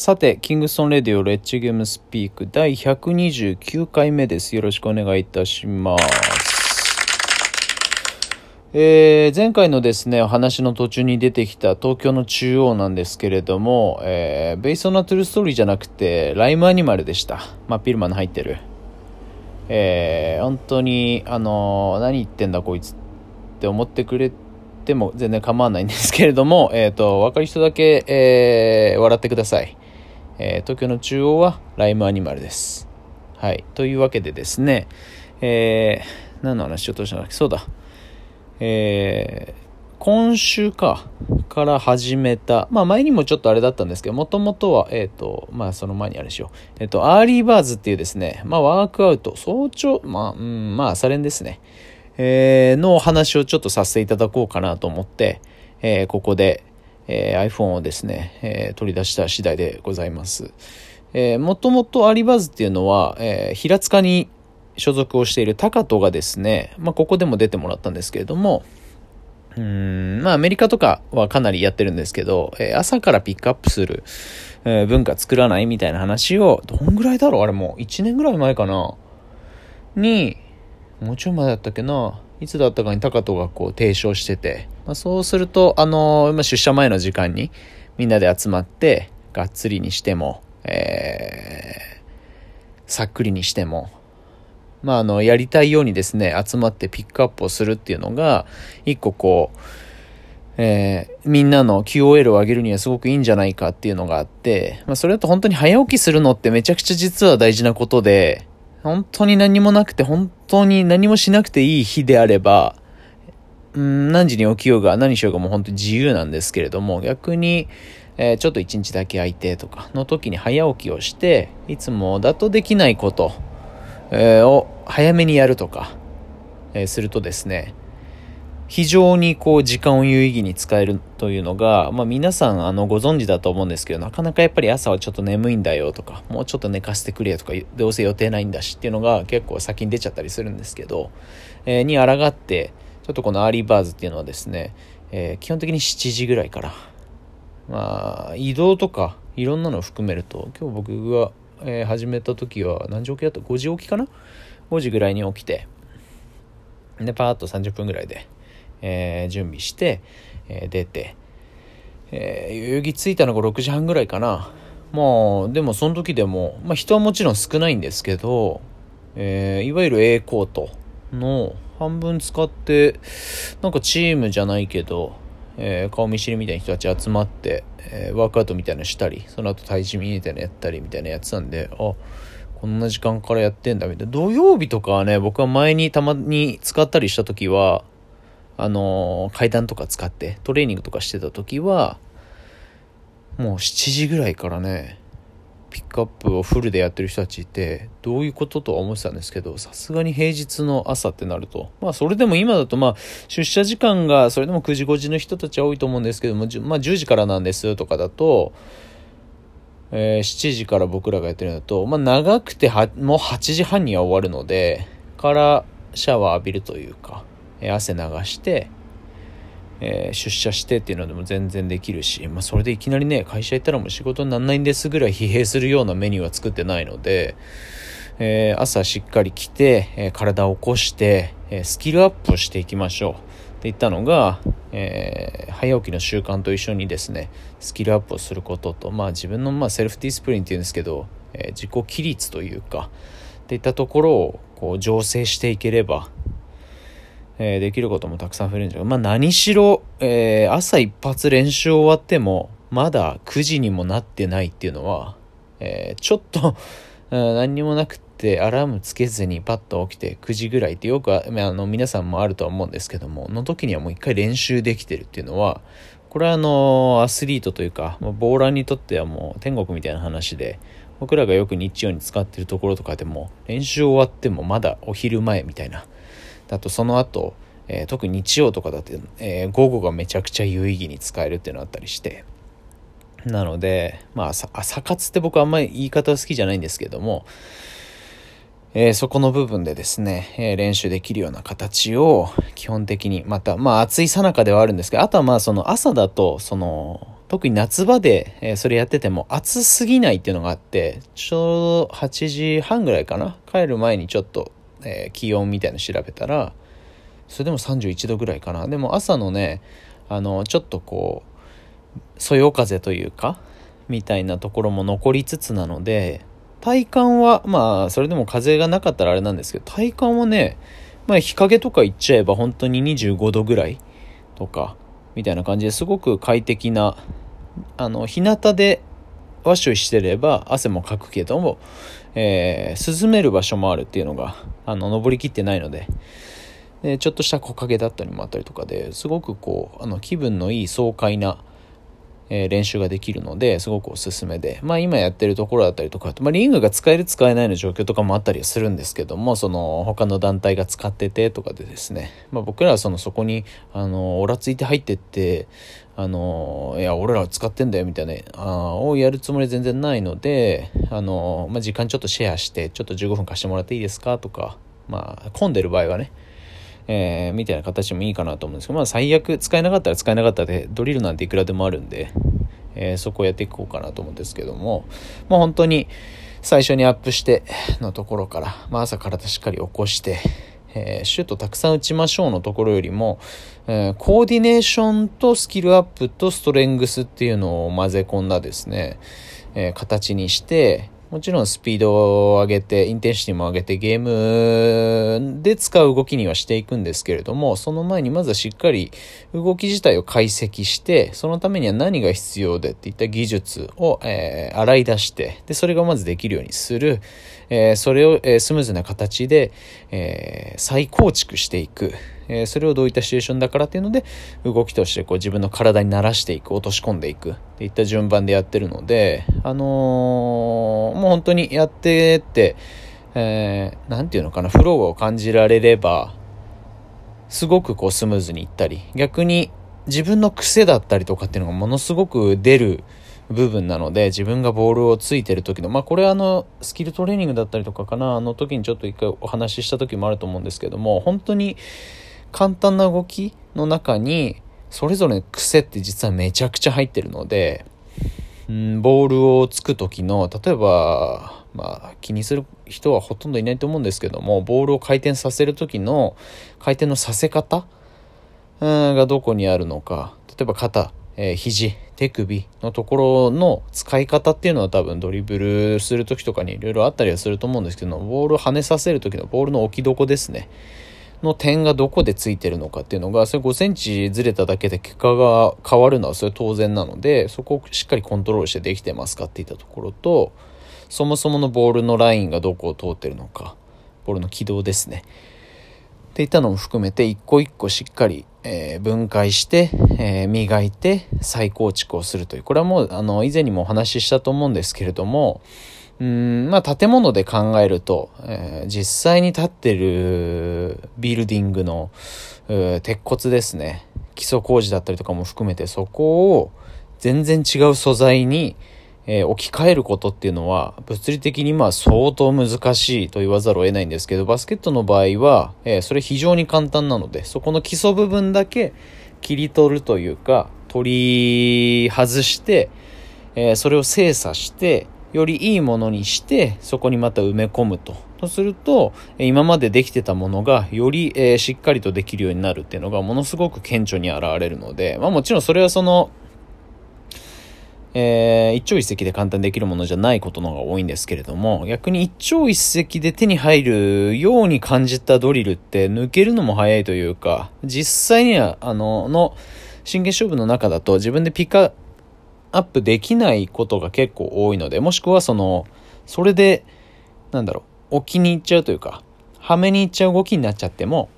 さて、キングストンレディオレッチゲームスピーク第129回目です。よろしくお願いいたします。前回のですね、お話の途中に出てきた東京の中央なんですけれども、ベースオンなトゥルーストーリーじゃなくて、ライムアニマルでした。まあ、ピルマン入ってる。本当に、何言ってんだこいつって思ってくれて、も全然構わないんですけれども、分かる人だけ、笑ってください。東京の中央はライムアニマルです。はい、というわけでですね、何の話をどうしたんだっけ。そうだ、今週から始めた、まあ前にもちょっとあれだったんですけど、もともとはまあその前にあれしよう、アーリーバーズっていうですね、まあワークアウト早朝、まあまあ朝練ですねのお話をちょっとさせていただこうかなと思って、ここで、iPhone をですね、取り出した次第でございます。もともとアリバーズっていうのは、平塚に所属をしているタカトがですね、まあ、ここでも出てもらったんですけれども、まあアメリカとかはかなりやってるんですけど、朝からピックアップする、文化作らないみたいな話を、どんぐらいだろう、あれもう1年ぐらい前かなに、もうちょい前だったっけな、いつだったかにタカトがこう提唱してて、まあ、そうすると、出社前の時間にみんなで集まって、がっつりにしても、さっくりにしても、まあ、やりたいようにですね、集まってピックアップをするっていうのが、一個こう、みんなの QOL を上げるにはすごくいいんじゃないかっていうのがあって、まあ、それだと本当に早起きするのってめちゃくちゃ実は大事なことで、本当に何もなくて、本当に何もしなくていい日であれば、何時に起きようが何しようがもう本当に自由なんですけれども、逆に、ちょっと一日だけ空いてとかの時に早起きをして、いつもだとできないこと、を早めにやるとか、するとですね、非常にこう時間を有意義に使えるというのが、まあ皆さんご存知だと思うんですけど、なかなかやっぱり朝はちょっと眠いんだよとか、もうちょっと寝かせてくれよとか、どうせ予定ないんだしっていうのが結構先に出ちゃったりするんですけど、に抗って、ちょっとこのアーリーバーズっていうのはですね、基本的に7時ぐらいから、まあ移動とかいろんなのを含めると、今日僕が始めた時は何時起きだった ?5 時起きかな ?5 時ぐらいに起きて、でパーッと30分ぐらいで、準備して、出て、代々木着いたのが6時半ぐらいかな。まあでもその時でも、まあ、人はもちろん少ないんですけど、いわゆる A コートの半分使ってなんかチームじゃないけど、顔見知りみたいな人たち集まって、ワークアウトみたいなのしたり、その後対人みたいなのやったりみたいなやつなんで、あ、こんな時間からやってんだみたいな。土曜日とかはね、僕は前にたまに使ったりした時は階段とか使ってトレーニングとかしてた時はもう7時ぐらいからね、ピックアップをフルでやってる人たちいて、どういうこととは思ってたんですけど、さすがに平日の朝ってなると、まあそれでも今だと、まあ出社時間がそれでも9時5時の人たちは多いと思うんですけども、まあ10時からなんですとかだと、7時から僕らがやってるのだと、まあ長くてもう8時半には終わるので、からシャワー浴びるというか、汗流して、出社してっていうのでも全然できるし、まあ、それでいきなりね、会社行ったらもう仕事にならないんですぐらい疲弊するようなメニューは作ってないので、朝しっかり来て、体を起こして、スキルアップをしていきましょうって言ったのが、早起きの習慣と一緒にですね、スキルアップをすることと、まあ、自分のまあセルフディスプリンっていうんですけど、自己規律というかっていったところをこう醸成していければ、できることもたくさん増えるんじゃないか。まあ何しろ、朝一発練習終わってもまだ9時にもなってないっていうのは、ちょっと何にもなくてアラームつけずにパッと起きて9時ぐらいってよく皆さんもあるとは思うんですけども、の時にはもう一回練習できてるっていうのは、これはアスリートというか、ボーラーにとってはもう天国みたいな話で、僕らがよく日曜に使ってるところとかでも練習終わってもまだお昼前みたいな、あとその後、特に日曜とかだって、午後がめちゃくちゃ有意義に使えるっていうのあったりして、なので、まあ、朝活って僕あんまり言い方は好きじゃないんですけども、そこの部分でですね、練習できるような形を基本的に、またまあ暑い最中ではあるんですけど、あとはまあその朝だとその特に夏場でそれやってても暑すぎないっていうのがあって、ちょうど8時半ぐらいかな、帰る前にちょっと気温みたいなの調べたら、それでも31度ぐらいかな。でも朝のね、ちょっとこうそよ風というかみたいなところも残りつつなので、体感はまあそれでも風がなかったらあれなんですけど、体感はね、まあ日陰とか行っちゃえば本当に25度ぐらいとかみたいな感じですごく快適な、日向でワッショイしてれば汗もかくけども、涼める場所もあるっていうのが、登りきってないので、でちょっとした木陰だったりもあったりとかで、すごくこう気分のいい爽快な練習ができるのですごくおすすめで、まあ今やってるところだったりとか、リングが使える使えないの状況とかもあったりするんですけども、その他の団体が使っててとかでですね、まあ、僕らはそこにオラついて入ってって、いや俺ら使ってんだよみたいなをやるつもり全然ないので、まあ、時間ちょっとシェアしてちょっと15分貸してもらっていいですかとか、まあ混んでる場合はね、みたいな形もいいかなと思うんですけど、まあ、最悪使えなかったら使えなかったでドリルなんていくらでもあるんで、そこをやっていこうかなと思うんですけども、まあ、本当に最初にアップしてのところから、まあ、朝体しっかり起こして、シュートたくさん打ちましょうのところよりも、コーディネーションとスキルアップとストレングスっていうのを混ぜ込んだですね、形にして、もちろんスピードを上げてインテンシティも上げてゲームで使う動きにはしていくんですけれども、その前にまずはしっかり動き自体を解析して、そのためには何が必要でっていった技術を、洗い出して、でそれがまずできるようにする、それを、スムーズな形で、再構築していく、それをどういったシチュエーションだからっていうので動きとしてこう自分の体に慣らしていく、落とし込んでいくっていった順番でやってるので、もう本当にやってって、なんていうのかな、フローを感じられればすごくこうスムーズにいったり、逆に自分の癖だったりとかっていうのがものすごく出る部分なので、自分がボールをついてる時の、まあこれスキルトレーニングだったりとかかな、時にちょっと一回お話しした時もあると思うんですけども、本当に簡単な動きの中にそれぞれの癖って実はめちゃくちゃ入ってるので、ボールをつく時の、例えばまあ気にする人はほとんどいないと思うんですけども、ボールを回転させる時の回転のさせ方がどこにあるのか、例えば肩、肘、手首のところの使い方っていうのは多分ドリブルする時とかにいろいろあったりはすると思うんですけど、ボールを跳ねさせる時のボールの置きどこですねの点がどこでついてるのかっていうのが、それ5センチずれただけで結果が変わるのはそれ当然なので、そこをしっかりコントロールしてできてますかっていったところと、そもそものボールのラインがどこを通ってるのか、ボールの軌道ですねっていったのも含めて、一個一個しっかり分解して磨いて再構築をするという、これはもう以前にもお話ししたと思うんですけれども、まあ建物で考えると、実際に建ってるビルディングの鉄骨ですね、基礎工事だったりとかも含めて、そこを全然違う素材に置き換えることっていうのは物理的にまあ相当難しいと言わざるを得ないんですけど、バスケットの場合は、それ非常に簡単なので、そこの基礎部分だけ切り取るというか取り外して、それを精査してよりいいものにしてそこにまた埋め込むとすると、今までできてたものがより、しっかりとできるようになるっていうのがものすごく顕著に現れるので、まあもちろんそれは一朝一夕で簡単にできるものじゃないことの方が多いんですけれども、逆に一朝一夕で手に入るように感じたドリルって抜けるのも早いというか、実際には真剣勝負の中だと自分でピックアップできないことが結構多いので、もしくはそれで置きに行っちゃうというか、はめに行っちゃう動きになっちゃっても、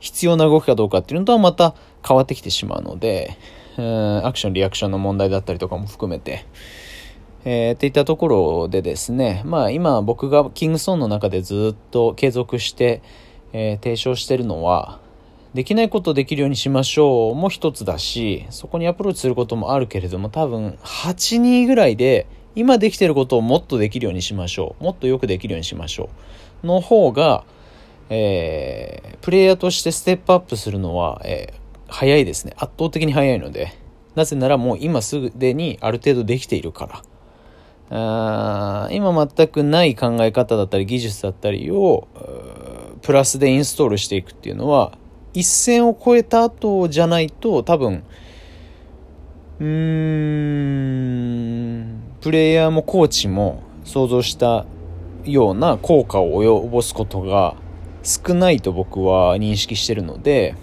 必要な動きかどうかっていうのとはまた変わってきてしまうので、アクションリアクションの問題だったりとかも含めて、っていったところでですね、まあ今僕がキングストーンの中でずっと継続して、提唱してるのは、できないことをできるようにしましょうも一つだし、そこにアプローチすることもあるけれども、多分 8-2 ぐらいで今できてることをもっとできるようにしましょう、もっとよくできるようにしましょうの方が、プレイヤーとしてステップアップするのは、早いですね。圧倒的に早いので、なぜならもう今すでにある程度できているから。今全くない考え方だったり技術だったりをプラスでインストールしていくっていうのは、一線を越えた後じゃないと多分プレイヤーもコーチも想像したような効果を及ぼすことが少ないと僕は認識してるので、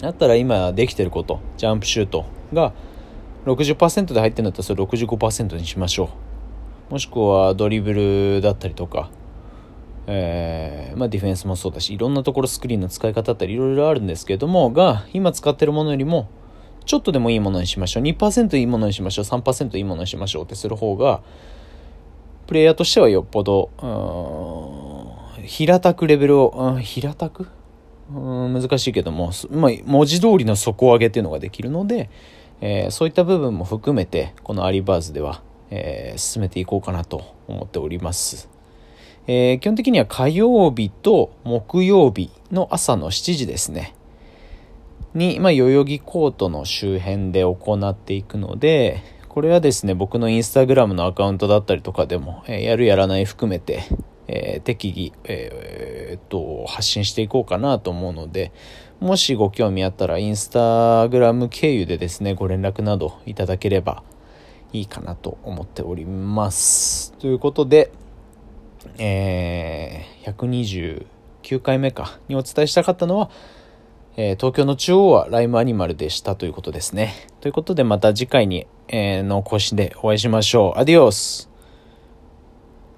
だったら今できてること、ジャンプシュートが 60% で入ってるんだったらそれ 65% にしましょう。もしくはドリブルだったりとか、ディフェンスもそうだし、いろんなところスクリーンの使い方だったりいろいろあるんですけども、が今使ってるものよりもちょっとでもいいものにしましょう、 2% いいものにしましょう、 3% いいものにしましょうってする方が、プレイヤーとしてはよっぽど平たくレベルを平たく難しいけども、文字通りの底上げっていうのができるので、そういった部分も含めてこのアリバーズでは、進めていこうかなと思っております。基本的には火曜日と木曜日の朝の7時ですねに、代々木コートの周辺で行っていくので、これはですね、僕のインスタグラムのアカウントだったりとかでも、やるやらない含めて、適宜、発信していこうかなと思うので、もしご興味あったらインスタグラム経由でですね、ご連絡などいただければいいかなと思っております。ということで、129回目かにお伝えしたかったのは、東京の中央はライムアニマルでしたということですね。ということでまた次回の更新でお会いしましょう。アディオス。